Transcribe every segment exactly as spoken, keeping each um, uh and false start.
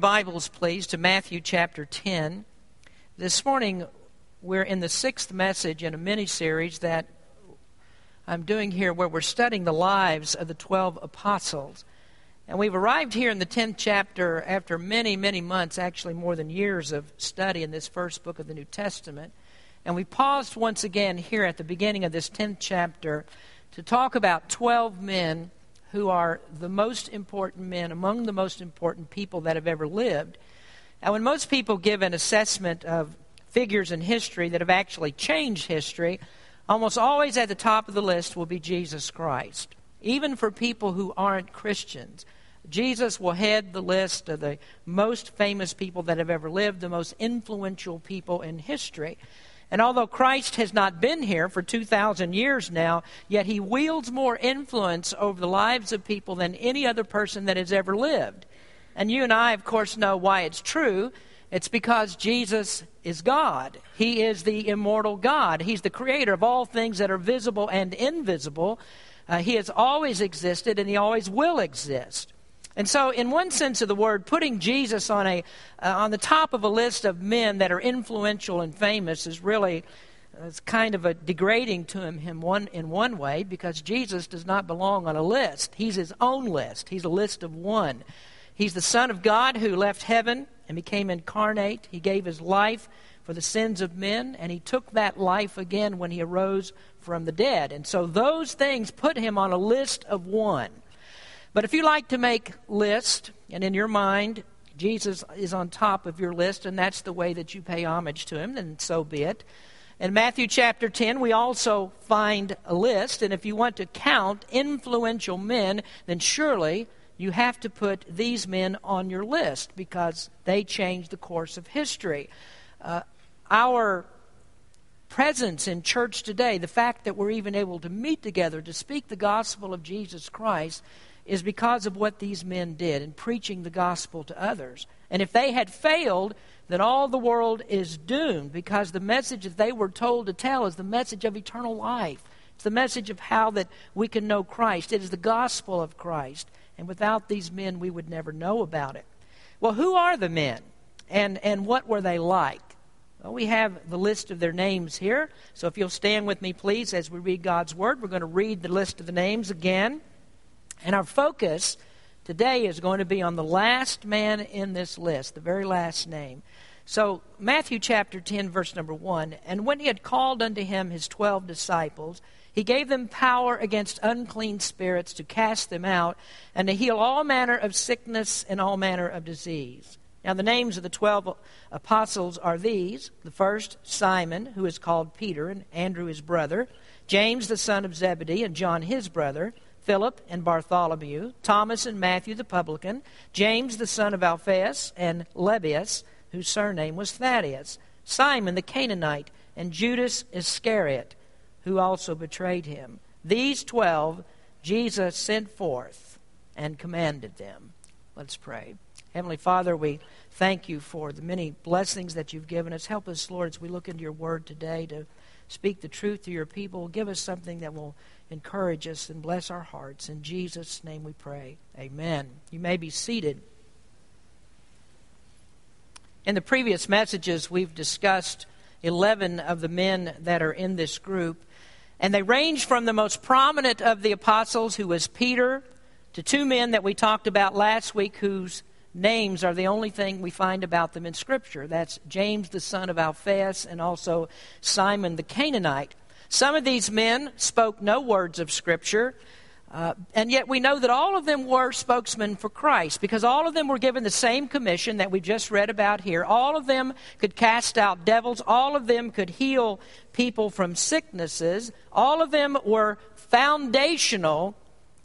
Bibles, please, to Matthew chapter ten. This morning, we're in the sixth message in a mini-series that I'm doing here where we're studying the lives of the twelve apostles. And we've arrived here in the tenth chapter after many, many months, actually more than years of study in this first book of the New Testament. And we paused once again here at the beginning of this tenth chapter to talk about twelve men who are the most important men, among the most important people that have ever lived. Now, when most people give an assessment of figures in history that have actually changed history, almost always at the top of the list will be Jesus Christ. Even for people who aren't Christians, Jesus will head the list of the most famous people that have ever lived, the most influential people in history. And although Christ has not been here for two thousand years now, yet he wields more influence over the lives of people than any other person that has ever lived. And you and I, of course, know why it's true. It's because Jesus is God. He is the immortal God. He's the creator of all things that are visible and invisible. Uh, he has always existed, and he always will exist. And so, in one sense of the word, putting Jesus on a uh, on the top of a list of men that are influential and famous is really uh, it's kind of a degrading to him, him one, in one way, because Jesus does not belong on a list. He's his own list. He's a list of one. He's the Son of God who left heaven and became incarnate. He gave his life for the sins of men, and he took that life again when he arose from the dead. And so those things put him on a list of one. But if you like to make lists, and in your mind, Jesus is on top of your list, and that's the way that you pay homage to him, then so be it. In Matthew chapter ten, we also find a list, and if you want to count influential men, then surely you have to put these men on your list, because they changed the course of history. Uh, our presence in church today, the fact that we're even able to meet together to speak the gospel of Jesus Christ, is because of what these men did in preaching the gospel to others. And if they had failed, then all the world is doomed, because the message that they were told to tell is the message of eternal life. It's the message of how that we can know Christ. It is the gospel of Christ. And without these men, we would never know about it. Well, who are the men? And, and what were they like? Well, we have the list of their names here. So if you'll stand with me, please, as we read God's word. We're going to read the list of the names again. And our focus today is going to be on the last man in this list, the very last name. So Matthew chapter ten, verse number one, "And when he had called unto him his twelve disciples, he gave them power against unclean spirits to cast them out, and to heal all manner of sickness and all manner of disease." Now the names of the twelve apostles are these. The first, Simon, who is called Peter, and Andrew his brother, James the son of Zebedee, and John his brother, Philip and Bartholomew, Thomas and Matthew the publican, James the son of Alphaeus, and Lebbaeus, whose surname was Thaddaeus, Simon the Canaanite, and Judas Iscariot, who also betrayed him. These twelve Jesus sent forth and commanded them. Let's pray. Heavenly Father, we thank you for the many blessings that you've given us. Help us, Lord, as we look into your word today to speak the truth to your people. Give us something that will encourage us and bless our hearts. In Jesus' name we pray. Amen. You may be seated. In the previous messages, we've discussed eleven of the men that are in this group. And they range from the most prominent of the apostles, who was Peter, to two men that we talked about last week whose names are the only thing we find about them in Scripture. That's James the son of Alphaeus, and also Simon the Canaanite. Some of these men spoke no words of Scripture, uh, and yet we know that all of them were spokesmen for Christ, because all of them were given the same commission that we just read about here. All of them could cast out devils. All of them could heal people from sicknesses. All of them were foundational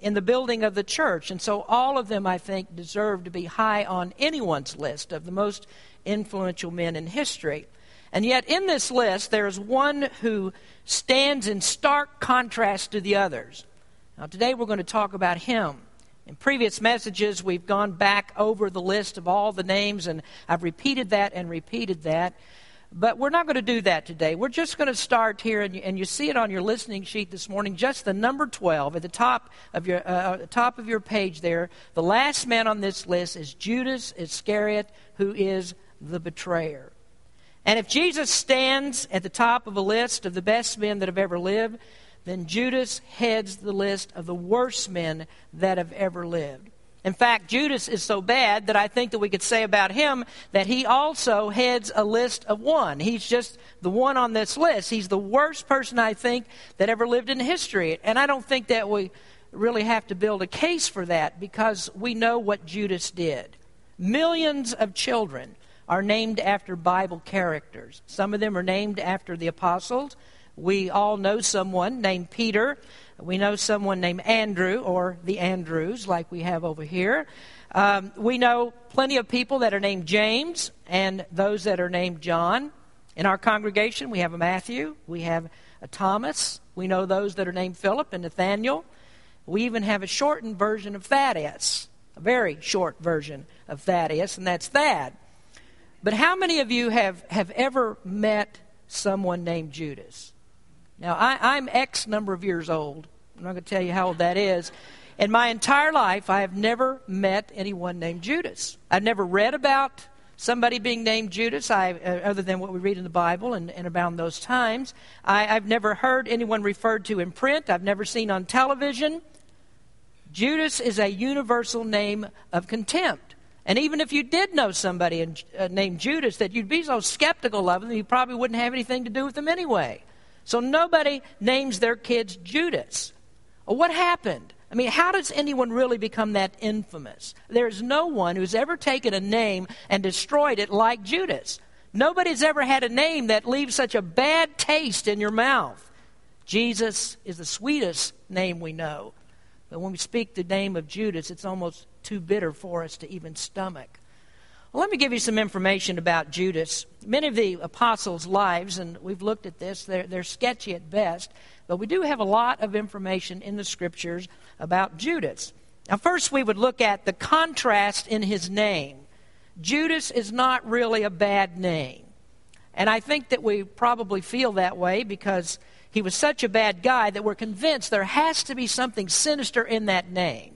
in the building of the church. And so all of them, I think, deserve to be high on anyone's list of the most influential men in history. And yet in this list, there is one who stands in stark contrast to the others. Now today we're going to talk about him. In previous messages, we've gone back over the list of all the names, and I've repeated that and repeated that. But we're not going to do that today. We're just going to start here, and you, and you see it on your listening sheet this morning, just the number twelve at the top of your uh, top of your page there. The last man on this list is Judas Iscariot, who is the betrayer. And if Jesus stands at the top of a list of the best men that have ever lived, then Judas heads the list of the worst men that have ever lived. In fact, Judas is so bad that I think that we could say about him that he also heads a list of one. He's just the one on this list. He's the worst person, I think, that ever lived in history. And I don't think that we really have to build a case for that, because we know what Judas did. Millions of children are named after Bible characters. Some of them are named after the apostles. We all know someone named Peter. We know someone named Andrew, or the Andrews, like we have over here. Um, we know plenty of people that are named James and those that are named John. In our congregation, we have a Matthew. We have a Thomas. We know those that are named Philip and Nathaniel. We even have a shortened version of Thaddaeus, a very short version of Thaddaeus, and that's Thad. But how many of you have, have ever met someone named Judas? Now, I, I'm X number of years old. I'm not going to tell you how old that is. In my entire life, I have never met anyone named Judas. I've never read about somebody being named Judas, I, uh, other than what we read in the Bible and, and about those times. I, I've never heard anyone referred to in print. I've never seen on television. Judas is a universal name of contempt. And even if you did know somebody in, uh, named Judas, that you'd be so skeptical of them, you probably wouldn't have anything to do with them anyway. So nobody names their kids Judas. Well, what happened? I mean, how does anyone really become that infamous? There's no one who's ever taken a name and destroyed it like Judas. Nobody's ever had a name that leaves such a bad taste in your mouth. Jesus is the sweetest name we know. But when we speak the name of Judas, it's almost too bitter for us to even stomach. Well, let me give you some information about Judas. Many of the apostles' lives, and we've looked at this, they're, they're sketchy at best, but we do have a lot of information in the Scriptures about Judas. Now, first we would look at the contrast in his name. Judas is not really a bad name. And I think that we probably feel that way because he was such a bad guy that we're convinced there has to be something sinister in that name.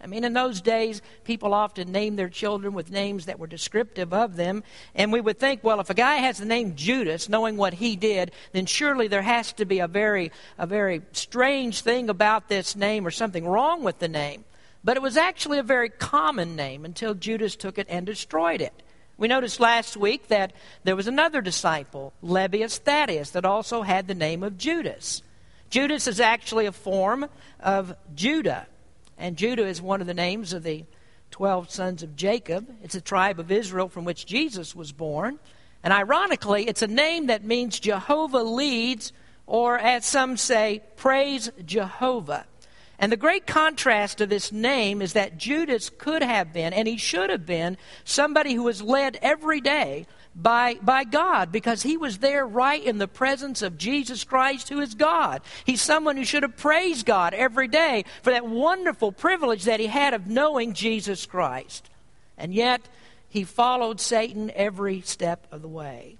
I mean, in those days, people often named their children with names that were descriptive of them. And we would think, well, if a guy has the name Judas, knowing what he did, then surely there has to be a very, a very strange thing about this name or something wrong with the name. But it was actually a very common name until Judas took it and destroyed it. We noticed last week that there was another disciple, Lebbaeus Thaddaeus, that also had the name of Judas. Judas is actually a form of Judah. And Judah is one of the names of the twelve sons of Jacob. It's a tribe of Israel from which Jesus was born. And ironically, it's a name that means Jehovah leads, or as some say, praise Jehovah. And the great contrast to this name is that Judas could have been, and he should have been, somebody who was led every day by by God, because he was there right in the presence of Jesus Christ, who is God. He's someone who should have praised God every day for that wonderful privilege that he had of knowing Jesus Christ. And yet, he followed Satan every step of the way.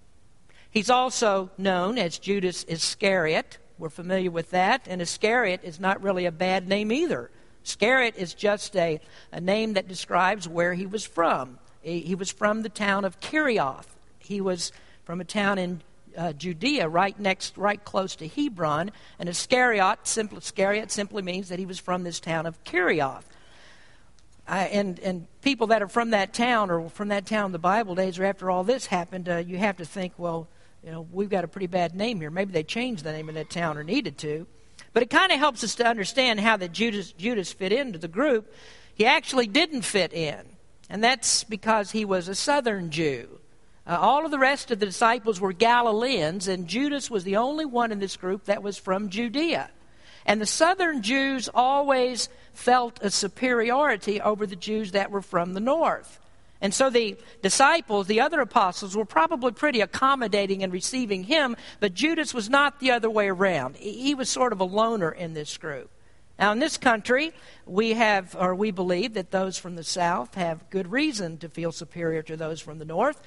He's also known as Judas Iscariot. We're familiar with that. And Iscariot is not really a bad name either. Iscariot is just a, a name that describes where he was from. He, he was from the town of Kerioth. He was from a town in uh, Judea, right next, right close to Hebron. And Iscariot, simple, Iscariot simply means that he was from this town of Kerioth. I, and, and people that are from that town, or from that town in the Bible days, or after all this happened, uh, you have to think, well, you know, we've got a pretty bad name here. Maybe they changed the name of that town, or needed to. But it kind of helps us to understand how that Judas, Judas fit into the group. He actually didn't fit in. And that's because he was a southern Jew. Uh, all of the rest of the disciples were Galileans, and Judas was the only one in this group that was from Judea. And the southern Jews always felt a superiority over the Jews that were from the north. And so the disciples, the other apostles, were probably pretty accommodating in receiving him, but Judas was not the other way around. He was sort of a loner in this group. Now, in this country, we have, or we believe that those from the south have good reason to feel superior to those from the north.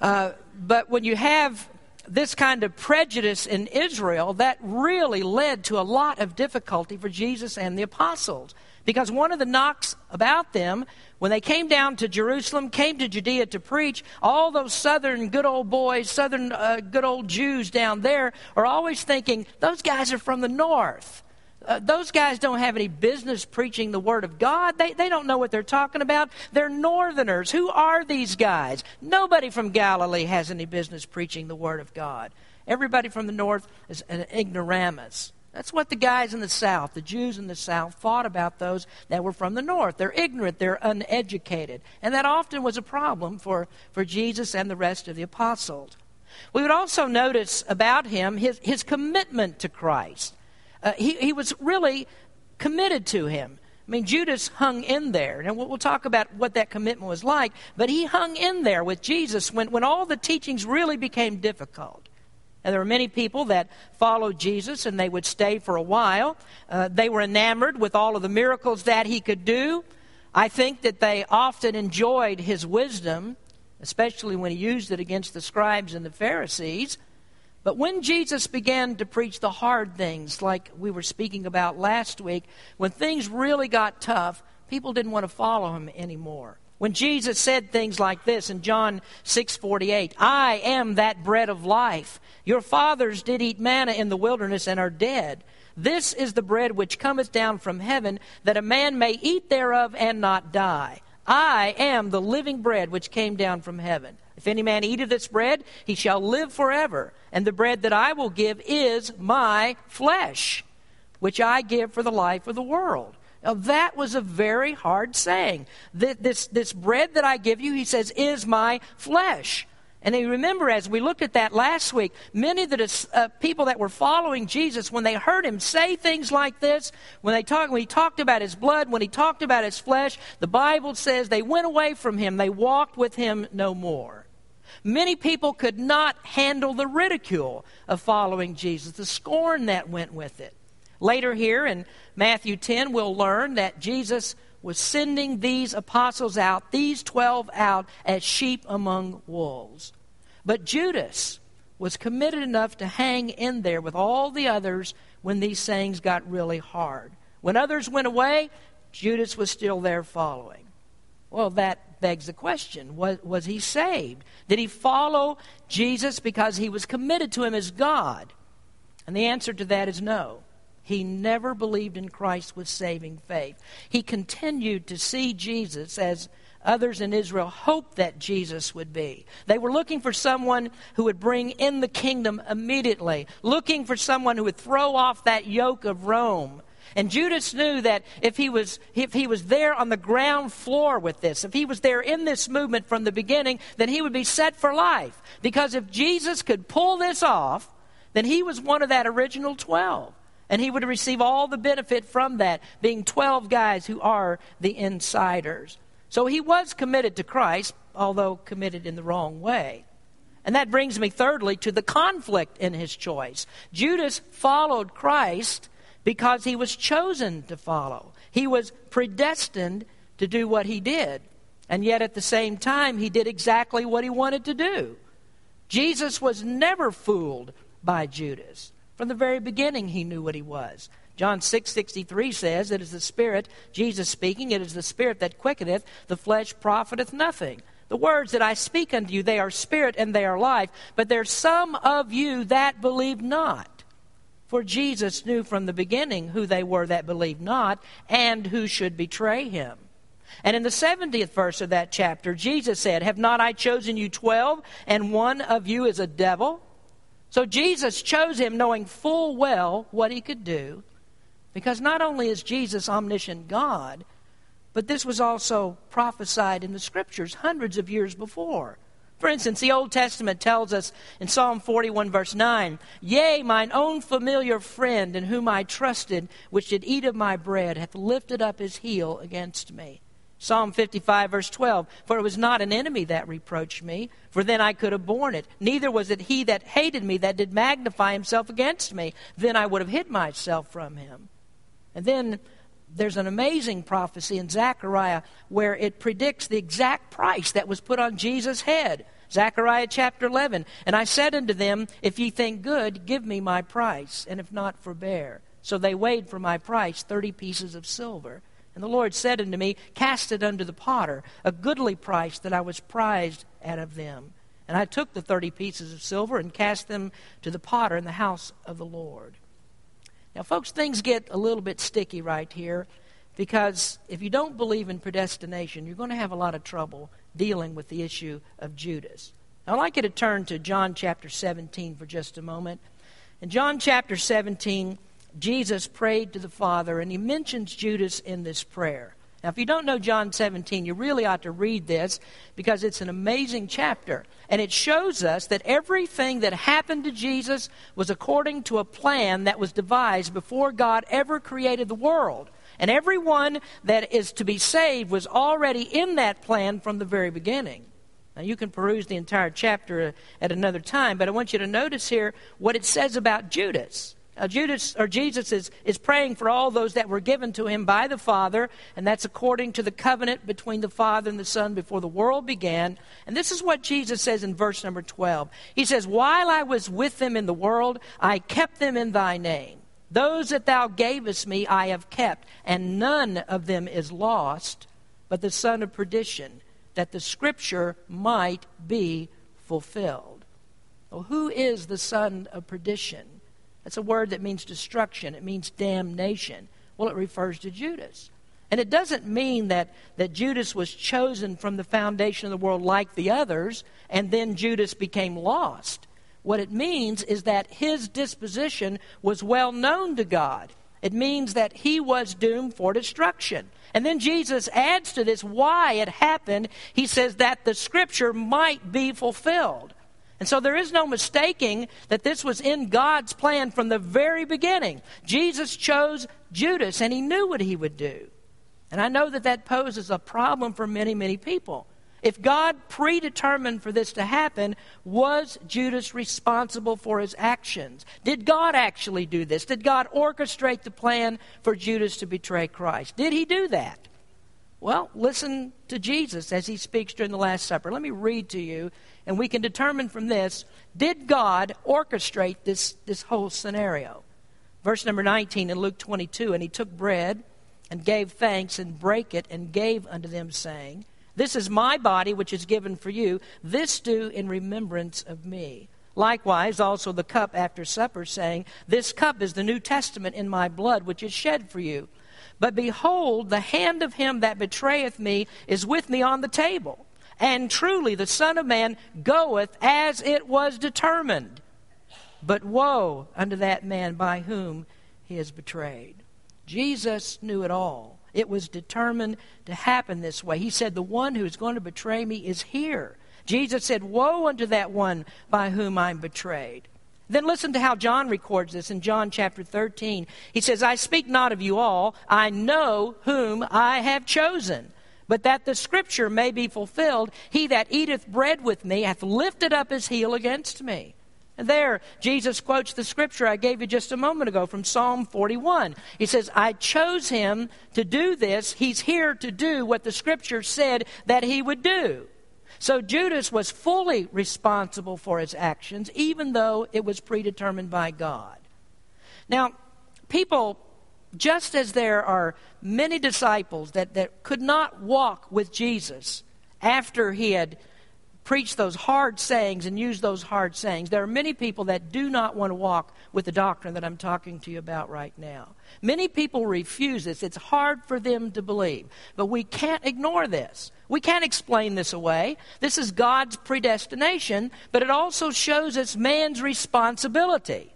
Uh, but when you have this kind of prejudice in Israel, that really led to a lot of difficulty for Jesus and the apostles. Because one of the knocks about them, when they came down to Jerusalem, came to Judea to preach, all those southern good old boys, southern uh, good old Jews down there are always thinking, those guys are from the north. Uh, those guys don't have any business preaching the word of God. They they don't know what they're talking about. They're northerners. Who are these guys? Nobody from Galilee has any business preaching the word of God. Everybody from the north is an ignoramus. That's what the guys in the south, the Jews in the south, thought about those that were from the north. They're ignorant. They're uneducated. And that often was a problem for, for Jesus and the rest of the apostles. We would also notice about him his, his commitment to Christ. Uh, he, he was really committed to him. I mean, Judas hung in there. And we'll, we'll talk about what that commitment was like. But he hung in there with Jesus when, when all the teachings really became difficult. And there were many people that followed Jesus, and they would stay for a while. Uh, they were enamored with all of the miracles that he could do. I think that they often enjoyed his wisdom, especially when he used it against the scribes and the Pharisees. But when Jesus began to preach the hard things, like we were speaking about last week, when things really got tough, people didn't want to follow him anymore. When Jesus said things like this in John six forty-eight, I am that bread of life. Your fathers did eat manna in the wilderness and are dead. This is the bread which cometh down from heaven, that a man may eat thereof and not die. I am the living bread which came down from heaven. If any man eat of this bread, he shall live forever. And the bread that I will give is my flesh, which I give for the life of the world. Now, that was a very hard saying. This, this bread that I give you, he says, is my flesh. And you remember, as we looked at that last week, many of the uh, people that were following Jesus, when they heard him say things like this, when, they talk, when he talked about his blood, when he talked about his flesh, the Bible says they went away from him. They walked with him no more. Many people could not handle the ridicule of following Jesus, the scorn that went with it. Later here in Matthew ten, we'll learn that Jesus was sending these apostles out, these twelve out, as sheep among wolves. But Judas was committed enough to hang in there with all the others when these sayings got really hard. When others went away, Judas was still there following. Well, that begs the question, was, was he saved? Did he follow Jesus because he was committed to him as God? And the answer to that is no. He never believed in Christ with saving faith. He continued to see Jesus as others in Israel hoped that Jesus would be. They were looking for someone who would bring in the kingdom immediately, looking for someone who would throw off that yoke of Rome. And Judas knew that if he was if he was there on the ground floor with this, if he was there in this movement from the beginning, then he would be set for life. Because if Jesus could pull this off, then he was one of that original twelve. And he would receive all the benefit from that, being twelve guys who are the insiders. So he was committed to Christ, although committed in the wrong way. And that brings me, thirdly, to the conflict in his choice. Judas followed Christ because he was chosen to follow. He was predestined to do what he did. And yet at the same time, he did exactly what he wanted to do. Jesus was never fooled by Judas. From the very beginning, he knew what he was. John six sixty-three says, it is the Spirit, Jesus speaking, it is the Spirit that quickeneth, the flesh profiteth nothing. The words that I speak unto you, they are spirit and they are life, but there's some of you that believe not. For Jesus knew from the beginning who they were that believed not and who should betray him. And in the seventieth verse of that chapter, Jesus said, have not I chosen you twelve, and one of you is a devil? So Jesus chose him knowing full well what he could do, because not only is Jesus omniscient God, but this was also prophesied in the Scriptures hundreds of years before. For instance, the Old Testament tells us in Psalm forty-one verse nine, yea, mine own familiar friend in whom I trusted, which did eat of my bread, hath lifted up his heel against me. Psalm fifty-five verse twelve, for it was not an enemy that reproached me, for then I could have borne it. Neither was it he that hated me that did magnify himself against me. Then I would have hid myself from him. And then There's an amazing prophecy in Zechariah where it predicts the exact price that was put on Jesus' head. Zechariah chapter eleven. And I said unto them, if ye think good, give me my price, and if not, forbear. So they weighed for my price thirty pieces of silver. And the Lord said unto me, cast it unto the potter, a goodly price that I was prized out of them. And I took the thirty pieces of silver and cast them to the potter in the house of the Lord. Now, folks, things get a little bit sticky right here, because if you don't believe in predestination, you're going to have a lot of trouble dealing with the issue of Judas. Now, I'd like you to turn to John chapter seventeen for just a moment. In John chapter seventeen, Jesus prayed to the Father, and he mentions Judas in this prayer. Now, if you don't know John seventeen, you really ought to read this, because it's an amazing chapter. And it shows us that everything that happened to Jesus was according to a plan that was devised before God ever created the world. And everyone that is to be saved was already in that plan from the very beginning. Now, you can peruse the entire chapter at another time, but I want you to notice here what it says about Judas. Uh, Judas, or Jesus is, is praying for all those that were given to him by the Father, and that's according to the covenant between the Father and the Son before the world began. And this is what Jesus says in verse number twelve. He says, while I was with them in the world, I kept them in thy name. Those that thou gavest me I have kept, and none of them is lost, but the son of perdition, that the scripture might be fulfilled. Well, who is the son of perdition? That's a word that means destruction. It means damnation. Well, it refers to Judas. And it doesn't mean that, that Judas was chosen from the foundation of the world like the others, and then Judas became lost. What it means is that his disposition was well known to God. It means that he was doomed for destruction. And then Jesus adds to this why it happened. He says that the scripture might be fulfilled. And so there is no mistaking that this was in God's plan from the very beginning. Jesus chose Judas, and he knew what he would do. And I know that that poses a problem for many, many people. If God predetermined for this to happen, was Judas responsible for his actions? Did God actually do this? Did God orchestrate the plan for Judas to betray Christ? Did he do that? Well, listen to Jesus as he speaks during the Last Supper. Let me read to you, and we can determine from this, did God orchestrate this, this whole scenario? Verse number nineteen in Luke twenty-two, and he took bread and gave thanks and brake it and gave unto them, saying, this is my body which is given for you. This do in remembrance of me. Likewise, also the cup after supper, saying, this cup is the New Testament in my blood, which is shed for you. But behold, the hand of him that betrayeth me is with me on the table. And truly the Son of Man goeth as it was determined. But woe unto that man by whom he is betrayed. Jesus knew it all. It was determined to happen this way. He said, the one who is going to betray me is here. Jesus said, woe unto that one by whom I'm betrayed. Then listen to how John records this in John chapter thirteen. He says, I speak not of you all. I know whom I have chosen. But that the scripture may be fulfilled, he that eateth bread with me hath lifted up his heel against me. And there, Jesus quotes the scripture I gave you just a moment ago from Psalm forty-one. He says, I chose him to do this. He's here to do what the scripture said that he would do. So Judas was fully responsible for his actions, even though it was predetermined by God. Now, people, just as there are many disciples that, that could not walk with Jesus after he had preached those hard sayings and used those hard sayings, there are many people that do not want to walk with the doctrine that I'm talking to you about right now. Many people refuse this. It's hard for them to believe. But we can't ignore this. We can't explain this away. This is God's predestination, but it also shows us man's responsibility.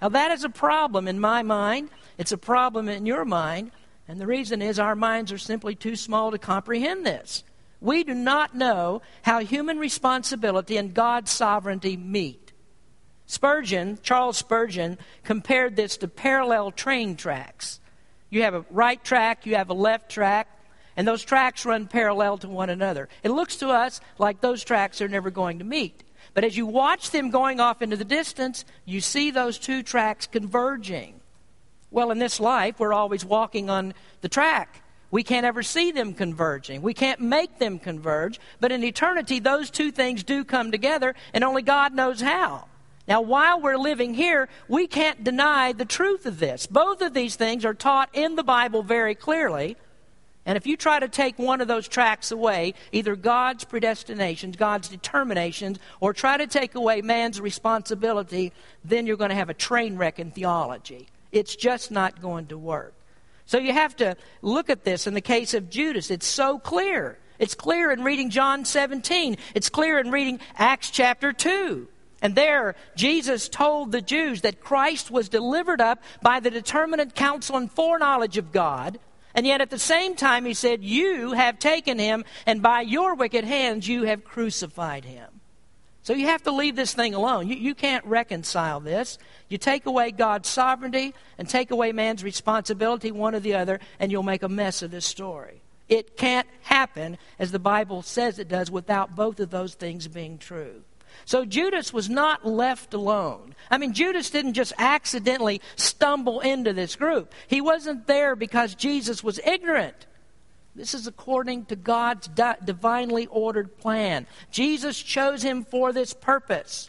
Now, that is a problem in my mind. It's a problem in your mind. And the reason is our minds are simply too small to comprehend this. We do not know how human responsibility and God's sovereignty meet. Spurgeon, Charles Spurgeon, compared this to parallel train tracks. You have a right track, you have a left track. And those tracks run parallel to one another. It looks to us like those tracks are never going to meet. But as you watch them going off into the distance, you see those two tracks converging. Well, in this life, we're always walking on the track. We can't ever see them converging. We can't make them converge. But in eternity, those two things do come together, and only God knows how. Now, while we're living here, we can't deny the truth of this. Both of these things are taught in the Bible very clearly. And if you try to take one of those tracks away, either God's predestinations, God's determinations, or try to take away man's responsibility, then you're going to have a train wreck in theology. It's just not going to work. So you have to look at this in the case of Judas. It's so clear. It's clear in reading John seventeen. It's clear in reading Acts chapter two. And there, Jesus told the Jews that Christ was delivered up by the determinate counsel and foreknowledge of God. And yet at the same time, he said, you have taken him, and by your wicked hands you have crucified him. So you have to leave this thing alone. You, you can't reconcile this. You take away God's sovereignty and take away man's responsibility, one or the other, and you'll make a mess of this story. It can't happen, as the Bible says it does, without both of those things being true. So Judas was not left alone. I mean, Judas didn't just accidentally stumble into this group. He wasn't there because Jesus was ignorant. This is according to God's divinely ordered plan. Jesus chose him for this purpose.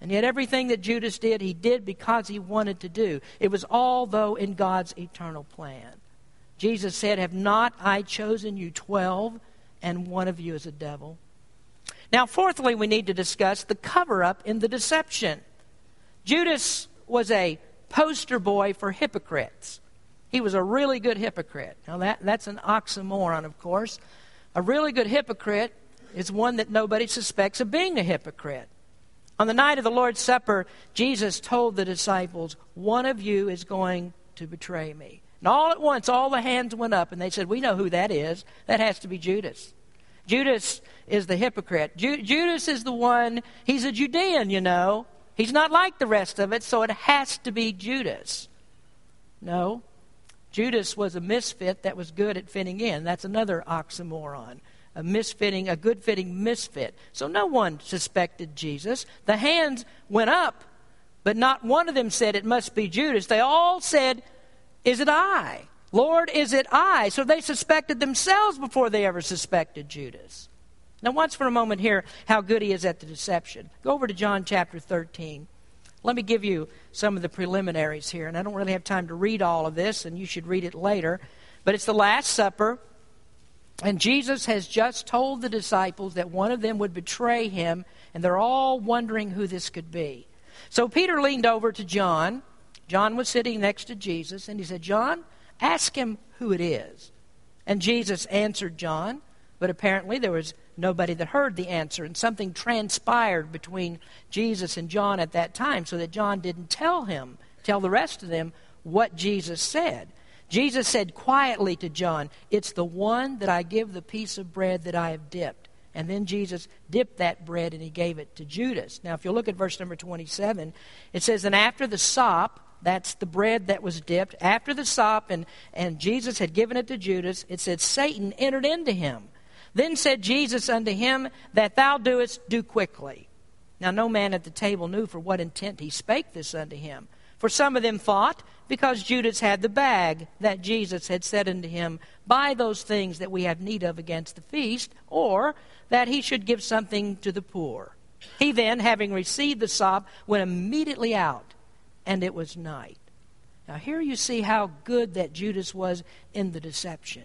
And yet everything that Judas did, he did because he wanted to do. It was all, though, in God's eternal plan. Jesus said, have not I chosen you twelve, and one of you is a devil? Now, fourthly, we need to discuss the cover-up in the deception. Judas was a poster boy for hypocrites. He was a really good hypocrite. Now, that, that's an oxymoron, of course. A really good hypocrite is one that nobody suspects of being a hypocrite. On the night of the Lord's Supper, Jesus told the disciples, one of you is going to betray me. And all at once, all the hands went up, and they said, we know who that is. That has to be Judas. Judas is the hypocrite. Ju- Judas is the one, he's a Judean, you know. He's not like the rest of it, so it has to be Judas. No, Judas was a misfit that was good at fitting in. That's another oxymoron, a misfitting, a good-fitting misfit. So no one suspected Jesus. The hands went up, but not one of them said it must be Judas. They all said, is it I? Lord, is it I? So they suspected themselves before they ever suspected Judas. Now watch for a moment here how good he is at the deception. Go over to John chapter thirteen. Let me give you some of the preliminaries here. And I don't really have time to read all of this, and you should read it later. But it's the Last Supper, and Jesus has just told the disciples that one of them would betray him, and they're all wondering who this could be. So Peter leaned over to John. John was sitting next to Jesus, and he said, John, ask him who it is. And Jesus answered John, but apparently there was nobody that heard the answer, and something transpired between Jesus and John at that time so that John didn't tell him, tell the rest of them what Jesus said. Jesus said quietly to John, it's the one that I give the piece of bread that I have dipped. And then Jesus dipped that bread and he gave it to Judas. Now if you look at verse number twenty-seven, it says, and after the sop, that's the bread that was dipped. After the sop, and, and Jesus had given it to Judas, it said, Satan entered into him. Then said Jesus unto him, that thou doest, do quickly. Now no man at the table knew for what intent he spake this unto him. For some of them thought, because Judas had the bag, that Jesus had said unto him, buy those things that we have need of against the feast, or that he should give something to the poor. He then, having received the sop, went immediately out. And it was night. Now here you see how good that Judas was in the deception.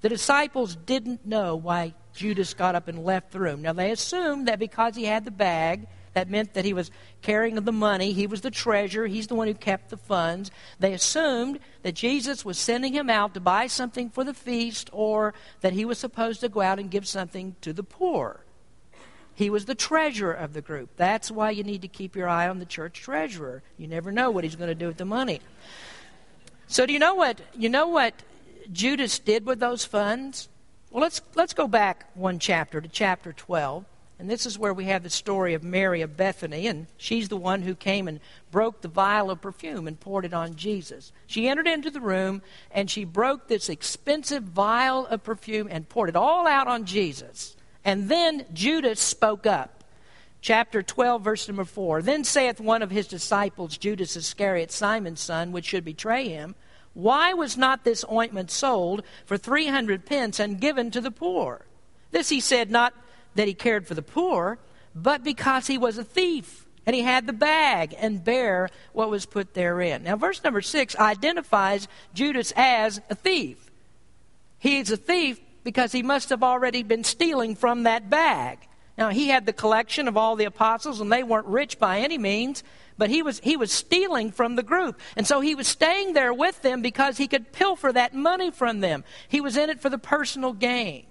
The disciples didn't know why Judas got up and left the room. Now they assumed that because he had the bag, that meant that he was carrying the money. He was the treasurer. He's the one who kept the funds. They assumed that Jesus was sending him out to buy something for the feast, or that he was supposed to go out and give something to the poor. He was the treasurer of the group. That's why you need to keep your eye on the church treasurer. You never know what he's going to do with the money. So do you know what you know what Judas did with those funds? Well, let's let's go back one chapter to chapter twelve. And this is where we have the story of Mary of Bethany, and she's the one who came and broke the vial of perfume and poured it on Jesus. She entered into the room, and she broke this expensive vial of perfume and poured it all out on Jesus. And then Judas spoke up. Chapter twelve, verse number four. Then saith one of his disciples, Judas Iscariot, Simon's son, which should betray him, why was not this ointment sold for three hundred pence and given to the poor? This he said not that he cared for the poor, but because he was a thief, and he had the bag and bare what was put therein. Now verse number six identifies Judas as a thief. He is a thief because he must have already been stealing from that bag. Now he had the collection of all the apostles, and they weren't rich by any means, but he was he was stealing from the group. And so he was staying there with them because he could pilfer that money from them. He was in it for the personal gain.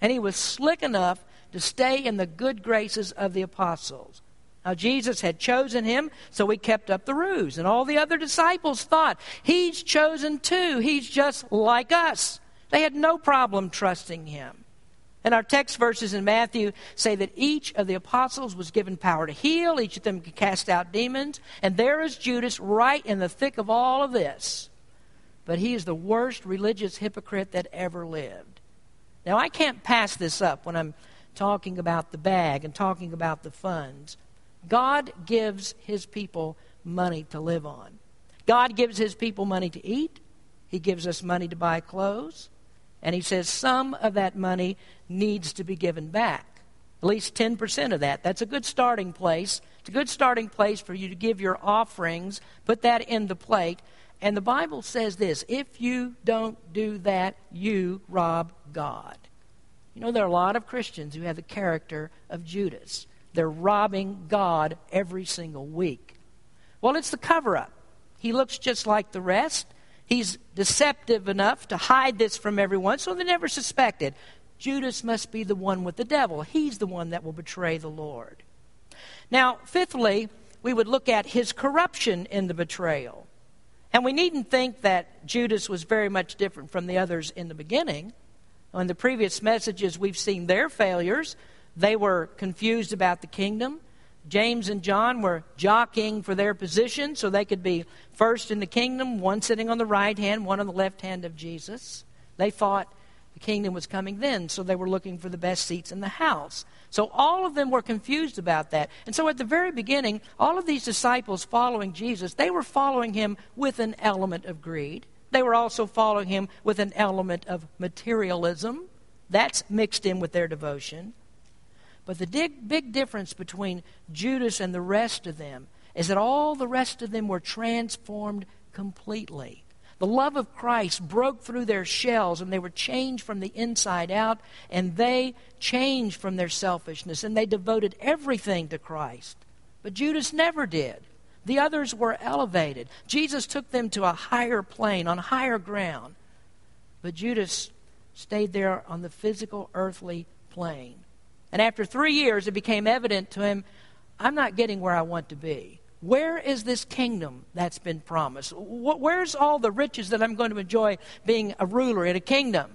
And he was slick enough to stay in the good graces of the apostles. Now, Jesus had chosen him, so he kept up the ruse. And all the other disciples thought, he's chosen too. He's just like us. They had no problem trusting him. And our text verses in Matthew say that each of the apostles was given power to heal. Each of them could cast out demons. And there is Judas right in the thick of all of this. But he is the worst religious hypocrite that ever lived. Now, I can't pass this up when I'm talking about the bag and talking about the funds. God gives his people money to live on. God gives his people money to eat. He gives us money to buy clothes. And he says some of that money needs to be given back. At least ten percent of that. That's a good starting place. It's a good starting place for you to give your offerings. Put that in the plate. And the Bible says this: if you don't do that, you rob God. You know, there are a lot of Christians who have the character of Judas. They're robbing God every single week. Well, it's the cover-up. He looks just like the rest. He's deceptive enough to hide this from everyone, so they never suspect it. Judas must be the one with the devil. He's the one that will betray the Lord. Now, fifthly, we would look at his corruption in the betrayal. And we needn't think that Judas was very much different from the others in the beginning. In the previous messages, we've seen their failures. They were confused about the kingdom. James and John were jockeying for their position so they could be first in the kingdom, one sitting on the right hand, one on the left hand of Jesus. They thought the kingdom was coming then, so they were looking for the best seats in the house. So all of them were confused about that. And so at the very beginning, all of these disciples following Jesus, they were following him with an element of greed. They were also following him with an element of materialism. That's mixed in with their devotion. But the big, big difference between Judas and the rest of them is that all the rest of them were transformed completely. The love of Christ broke through their shells, and they were changed from the inside out, and they changed from their selfishness, and they devoted everything to Christ. But Judas never did. The others were elevated. Jesus took them to a higher plane, on higher ground. But Judas stayed there on the physical, earthly plane. And after three years, it became evident to him, I'm not getting where I want to be. Where is this kingdom that's been promised? Where's all the riches that I'm going to enjoy being a ruler in a kingdom?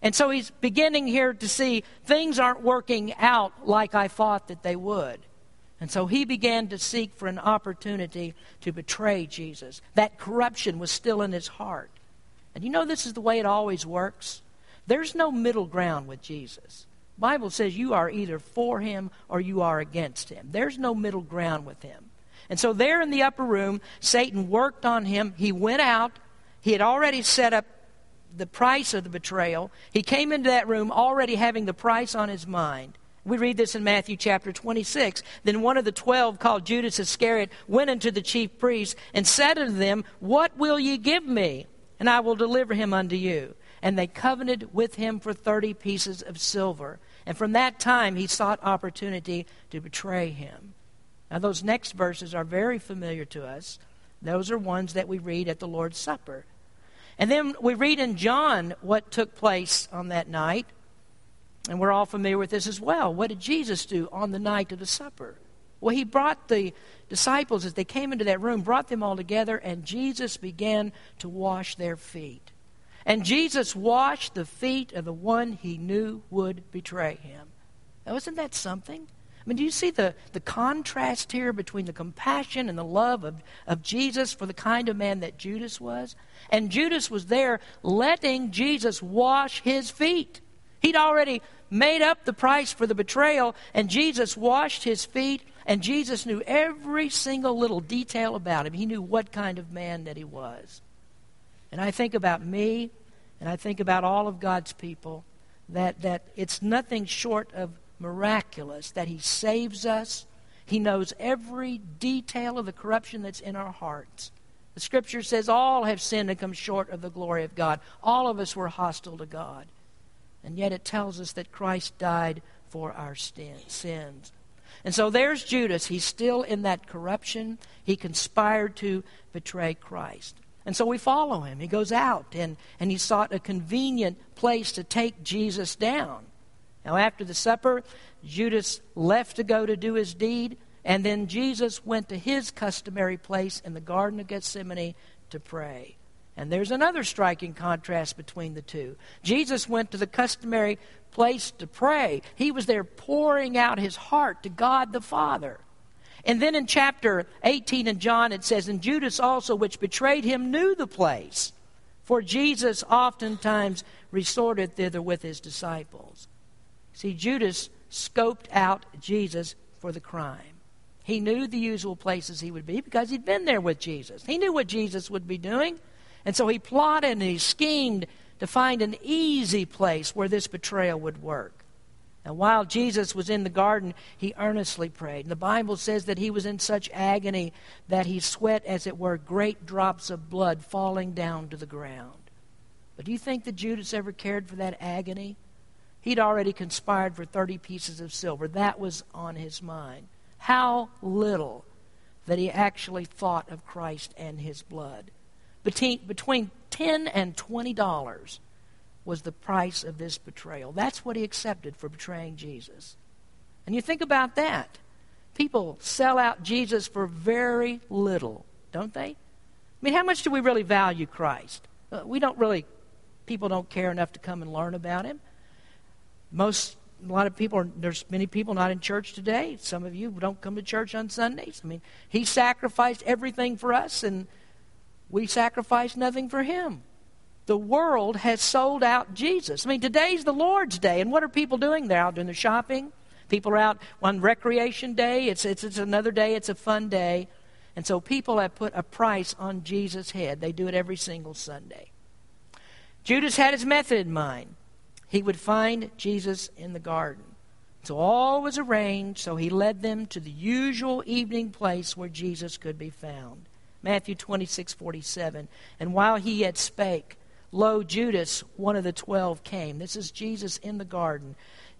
And so he's beginning here to see things aren't working out like I thought that they would. And so he began to seek for an opportunity to betray Jesus. That corruption was still in his heart. And you know, this is the way it always works. There's no middle ground with Jesus. Bible says you are either for him or you are against him. There's no middle ground with him. And so there in the upper room, Satan worked on him. He went out. He had already set up the price of the betrayal. He came into that room already having the price on his mind. We read this in Matthew chapter twenty-six. Then one of the twelve, called Judas Iscariot, went unto the chief priests and said unto them, What will ye give me? And I will deliver him unto you. And they covenanted with him for thirty pieces of silver. And from that time he sought opportunity to betray him. Now those next verses are very familiar to us. Those are ones that we read at the Lord's Supper. And then we read in John what took place on that night. And we're all familiar with this as well. What did Jesus do on the night of the supper? Well, he brought the disciples, as they came into that room, brought them all together, and Jesus began to wash their feet. And Jesus washed the feet of the one he knew would betray him. Now, isn't that something? I mean, do you see the, the contrast here between the compassion and the love of, of Jesus for the kind of man that Judas was? And Judas was there letting Jesus wash his feet. He'd already made up the price for the betrayal, and Jesus washed his feet, and Jesus knew every single little detail about him. He knew what kind of man that he was. And I think about me, and I think about all of God's people, that, that it's nothing short of miraculous that he saves us. He knows every detail of the corruption that's in our hearts. The Scripture says all have sinned and come short of the glory of God. All of us were hostile to God. And yet it tells us that Christ died for our sins. And so there's Judas. He's still in that corruption. He conspired to betray Christ. And so we follow him. He goes out, and, and he sought a convenient place to take Jesus down. Now, after the supper, Judas left to go to do his deed. And then Jesus went to his customary place in the Garden of Gethsemane to pray. And there's another striking contrast between the two. Jesus went to the customary place to pray. He was there pouring out his heart to God the Father. And then in chapter eighteen in John it says, "And Judas also, which betrayed him, knew the place, for Jesus oftentimes resorted thither with his disciples." See, Judas scoped out Jesus for the crime. He knew the usual places he would be because he'd been there with Jesus. He knew what Jesus would be doing. And so he plotted and he schemed to find an easy place where this betrayal would work. And while Jesus was in the garden, he earnestly prayed. And the Bible says that he was in such agony that he sweat, as it were, great drops of blood falling down to the ground. But do you think that Judas ever cared for that agony? He'd already conspired for thirty pieces of silver. That was on his mind. How little that he actually thought of Christ and his blood. Between, between ten dollars and twenty dollars was the price of this betrayal. That's what he accepted for betraying Jesus. And you think about that. People sell out Jesus for very little, don't they? I mean, how much do we really value Christ? Uh, we don't really, people don't care enough to come and learn about him. Most A lot of people, are, there's many people not in church today. Some of you don't come to church on Sundays. I mean, he sacrificed everything for us, and we sacrificed nothing for him. The world has sold out Jesus. I mean, today's the Lord's Day, and what are people doing? They're out doing their shopping. People are out on recreation day. It's, it's, it's another day. It's a fun day. And so people have put a price on Jesus' head. They do it every single Sunday. Judas had his method in mind. He would find Jesus in the garden. So all was arranged, so he led them to the usual evening place where Jesus could be found. Matthew twenty-six forty-seven, "And while he yet spake, lo, Judas, one of the twelve, came." This is Jesus in the garden.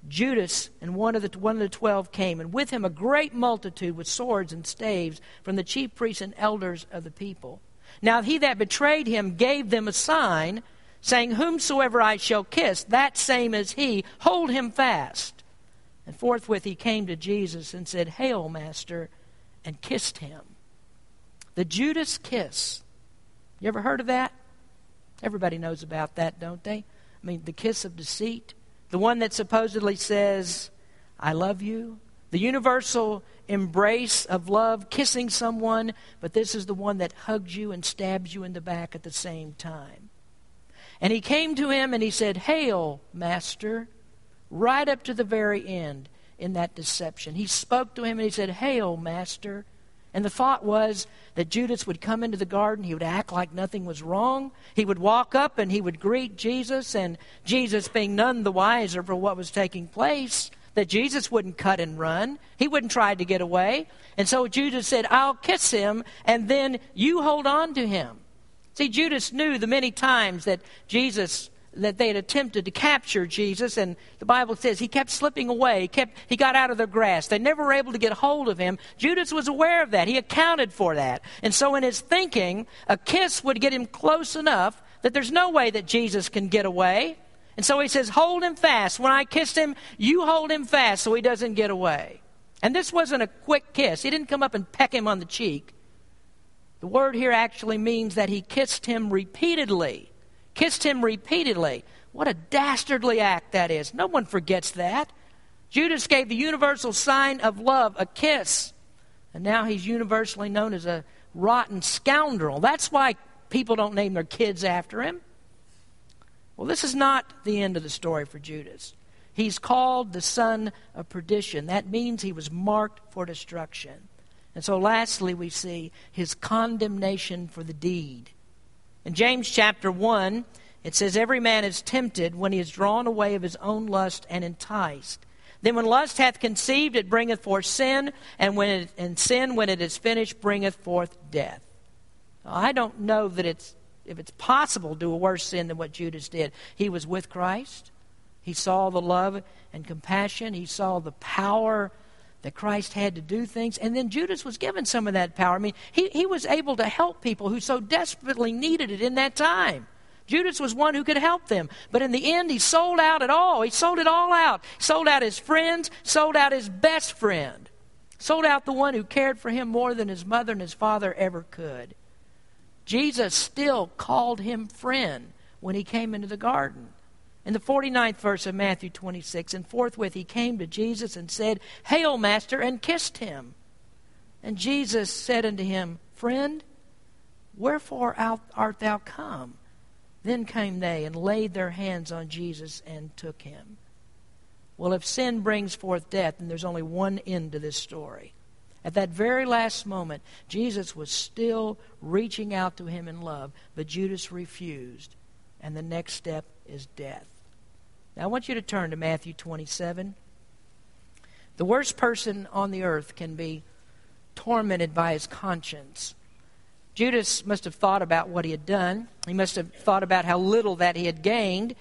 Judas and one of the one of the twelve came, and with him a great multitude with swords and staves from the chief priests and elders of the people. Now he that betrayed him gave them a sign, saying, "Whomsoever I shall kiss, that same is he. Hold him fast." And forthwith he came to Jesus and said, "Hail, Master," and kissed him. The Judas kiss. You ever heard of that? Everybody knows about that, don't they? I mean, the kiss of deceit. The one that supposedly says, "I love you." The universal embrace of love, kissing someone, but this is the one that hugs you and stabs you in the back at the same time. And he came to him and he said, "Hail, Master," right up to the very end in that deception. He spoke to him and he said, "Hail, Master." And the thought was that Judas would come into the garden, he would act like nothing was wrong, he would walk up and he would greet Jesus, and Jesus being none the wiser for what was taking place, that Jesus wouldn't cut and run, he wouldn't try to get away. And so Judas said, "I'll kiss him, and then you hold on to him." See, Judas knew the many times that Jesus, that they had attempted to capture Jesus, and the Bible says he kept slipping away. He, kept, he got out of their grasp. They never were able to get hold of him. Judas was aware of that. He accounted for that. And so in his thinking, a kiss would get him close enough that there's no way that Jesus can get away. And so he says, "Hold him fast. When I kissed him, you hold him fast so he doesn't get away." And this wasn't a quick kiss. He didn't come up and peck him on the cheek. The word here actually means that he kissed him repeatedly. Kissed him repeatedly. What a dastardly act that is. No one forgets that. Judas gave the universal sign of love, a kiss. And now he's universally known as a rotten scoundrel. That's why people don't name their kids after him. Well, this is not the end of the story for Judas. He's called the son of perdition. That means he was marked for destruction. And so lastly, we see his condemnation for the deed. In James chapter one, it says, every man is tempted when he is drawn away of his own lust and enticed. Then when lust hath conceived, it bringeth forth sin, and when it, and sin, when it is finished, bringeth forth death. I don't know that it's if it's possible to do a worse sin than what Judas did. He was with Christ. He saw the love and compassion. He saw the power that Christ had to do things. And then Judas was given some of that power. I mean, he, he was able to help people who so desperately needed it in that time. Judas was one who could help them. But in the end, he sold out it all. He sold it all out. Sold out his friends, sold out his best friend. Sold out the one who cared for him more than his mother and his father ever could. Jesus still called him friend when he came into the garden. In the forty-ninth verse of Matthew twenty-six, and forthwith he came to Jesus and said, Hail, Master, and kissed him. And Jesus said unto him, Friend, wherefore art thou come? Then came they and laid their hands on Jesus and took him. Well, if sin brings forth death, then there's only one end to this story. At that very last moment, Jesus was still reaching out to him in love, but Judas refused, and the next step is death. Now, I want you to turn to Matthew twenty-seven. The worst person on the earth can be tormented by his conscience. Judas must have thought about what he had done. He must have thought about how little that he had gained.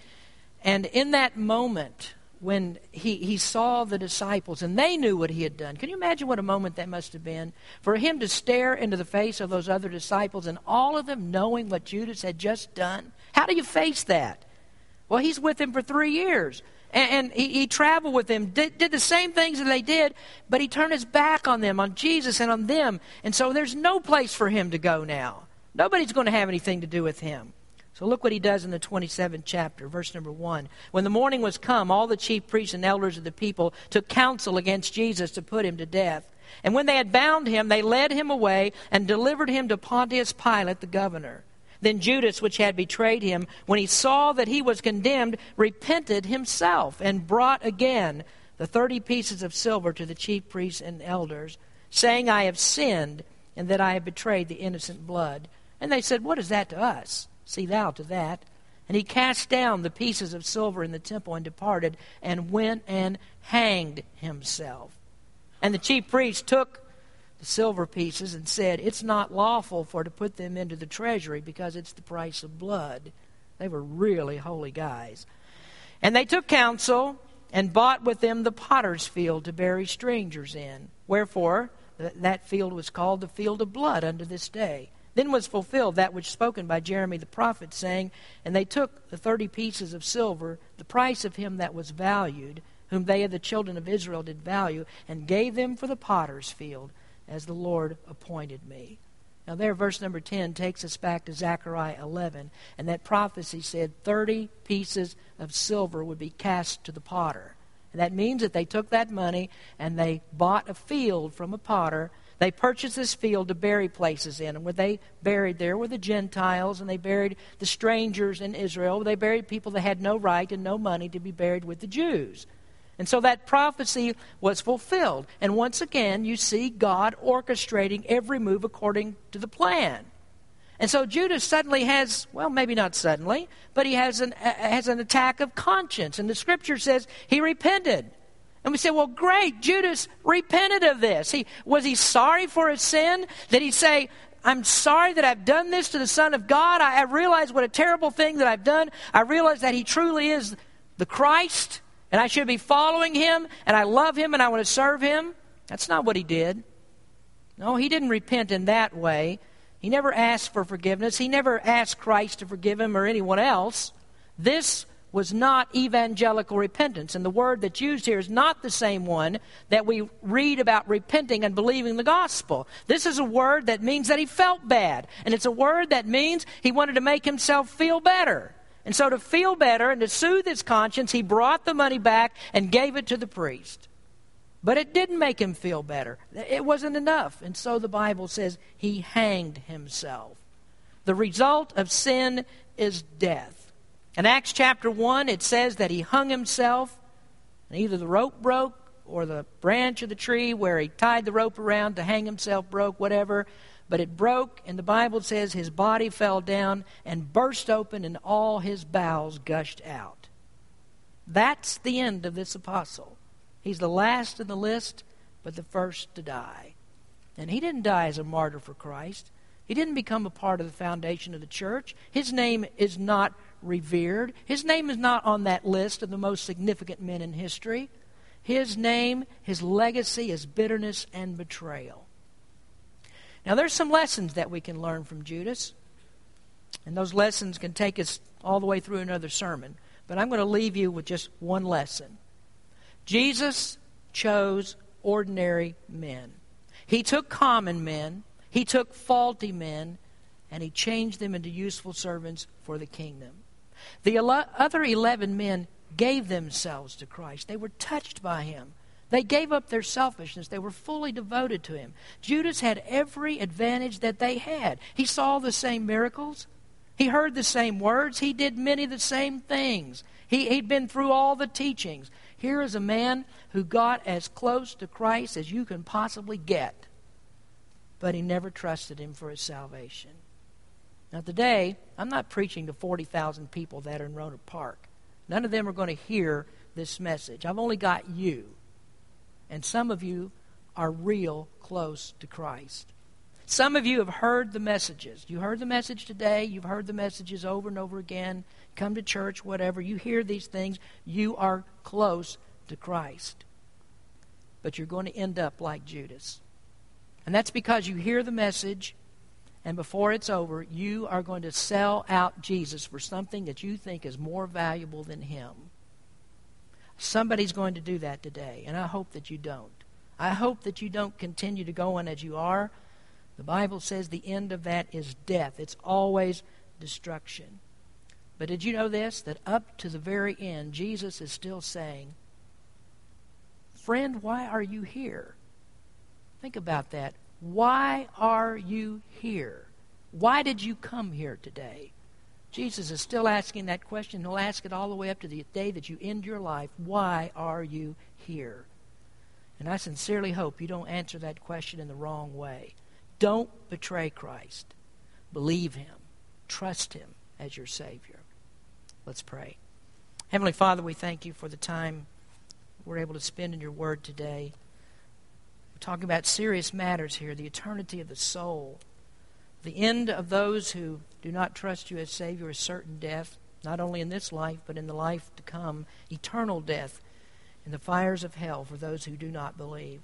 And in that moment, when he, he saw the disciples and they knew what he had done, can you imagine what a moment that must have been? For him to stare into the face of those other disciples and all of them knowing what Judas had just done. How do you face that? Well, he's with them for three years. And he, he traveled with them, did, did the same things that they did, but he turned his back on them, on Jesus and on them. And so there's no place for him to go now. Nobody's going to have anything to do with him. So look what he does in the twenty-seventh chapter, verse number one. When the morning was come, all the chief priests and elders of the people took counsel against Jesus to put him to death. And when they had bound him, they led him away and delivered him to Pontius Pilate, the governor. Then Judas, which had betrayed him, when he saw that he was condemned, repented himself and brought again the thirty pieces of silver to the chief priests and elders, saying, I have sinned, and that I have betrayed the innocent blood. And they said, What is that to us? See thou to that. And he cast down the pieces of silver in the temple and departed, and went and hanged himself. And the chief priests took the silver pieces and said, It's not lawful for to put them into the treasury, because it's the price of blood. They were really holy guys. And they took counsel and bought with them the potter's field to bury strangers in. Wherefore th- that field was called the field of blood unto this day. Then was fulfilled that which spoken by Jeremiah the prophet, saying, And they took the thirty pieces of silver, the price of him that was valued, whom they of the children of Israel did value, and gave them for the potter's field, as the Lord appointed me. Now there, verse number ten takes us back to Zechariah eleven, and that prophecy said thirty pieces of silver would be cast to the potter. And that means that they took that money and they bought a field from a potter. They purchased this field to bury places in, and where they buried there were the Gentiles, and they buried the strangers in Israel. They buried people that had no right and no money to be buried with the Jews. And so that prophecy was fulfilled. And once again, you see God orchestrating every move according to the plan. And so Judas suddenly has, well, maybe not suddenly, but he has an, uh, has an attack of conscience. And the Scripture says he repented. And we say, well, great, Judas repented of this. He was he sorry for his sin? Did he say, I'm sorry that I've done this to the Son of God? I, I realize what a terrible thing that I've done. I realize that he truly is the Christ, and I should be following him, and I love him, and I want to serve him. That's not what he did. No, he didn't repent in that way. He never asked for forgiveness. He never asked Christ to forgive him or anyone else. This was not evangelical repentance. And the word that's used here is not the same one that we read about repenting and believing the gospel. This is a word that means that he felt bad. And it's a word that means he wanted to make himself feel better. And so to feel better and to soothe his conscience, he brought the money back and gave it to the priest. But it didn't make him feel better. It wasn't enough. And so the Bible says he hanged himself. The result of sin is death. In Acts chapter one, it says that he hung himself And either the rope broke or the branch of the tree where he tied the rope around to hang himself broke, whatever. But it broke, and the Bible says his body fell down and burst open, and all his bowels gushed out. That's the end of this apostle. He's the last in the list, but the first to die. And he didn't die as a martyr for Christ. He didn't become a part of the foundation of the church. His name is not revered. His name is not on that list of the most significant men in history. His name, his legacy is bitterness and betrayal. Now, there's some lessons that we can learn from Judas. And those lessons can take us all the way through another sermon. But I'm going to leave you with just one lesson. Jesus chose ordinary men. He took common men, he took faulty men, and he changed them into useful servants for the kingdom. The other eleven men gave themselves to Christ. They were touched by him. They gave up their selfishness. They were fully devoted to him. Judas had every advantage that they had. He saw the same miracles. He heard the same words. He did many of the same things. He, he'd been through all the teachings. Here is a man who got as close to Christ as you can possibly get, but he never trusted him for his salvation. Now today, I'm not preaching to forty thousand people that are in Roanoke Park. None of them are going to hear this message. I've only got you, and some of you are real close to Christ. Some of you have heard the messages. You heard the message today. You've heard the messages over and over again. Come to church, whatever. You hear these things. You are close to Christ. But you're going to end up like Judas. And that's because you hear the message, and before it's over, you are going to sell out Jesus for something that you think is more valuable than him. Somebody's going to do that today, and I hope that you don't. I hope that you don't continue to go on as you are. The Bible says the end of that is death. It's always destruction. But did you know this? That up to the very end, Jesus is still saying, friend, why are you here? Think about that. Why are you here? Why did you come here today? Jesus is still asking that question. He'll ask it all the way up to the day that you end your life. Why are you here? And I sincerely hope you don't answer that question in the wrong way. Don't betray Christ. Believe him. Trust him as your Savior. Let's pray. Heavenly Father, we thank you for the time we're able to spend in your word today. We're talking about serious matters here, the eternity of the soul. The end of those who do not trust you as Savior is certain death, not only in this life, but in the life to come, eternal death in the fires of hell for those who do not believe.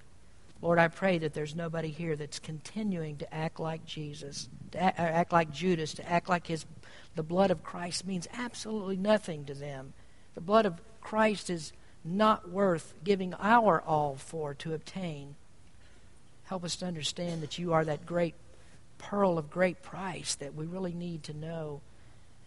Lord, I pray that there's nobody here that's continuing to act like Jesus, to act, act like Judas, to act like his, the blood of Christ means absolutely nothing to them. The blood of Christ is not worth giving our all for to obtain. Help us to understand that you are that great pearl of great price that we really need to know.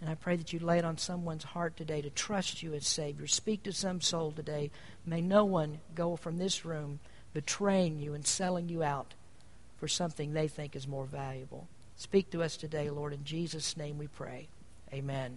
And I pray that you lay it on someone's heart today to trust you as Savior. Speak to some soul today. May no one go from this room betraying you and selling you out for something they think is more valuable. Speak to us today, Lord. In Jesus' name we pray. Amen.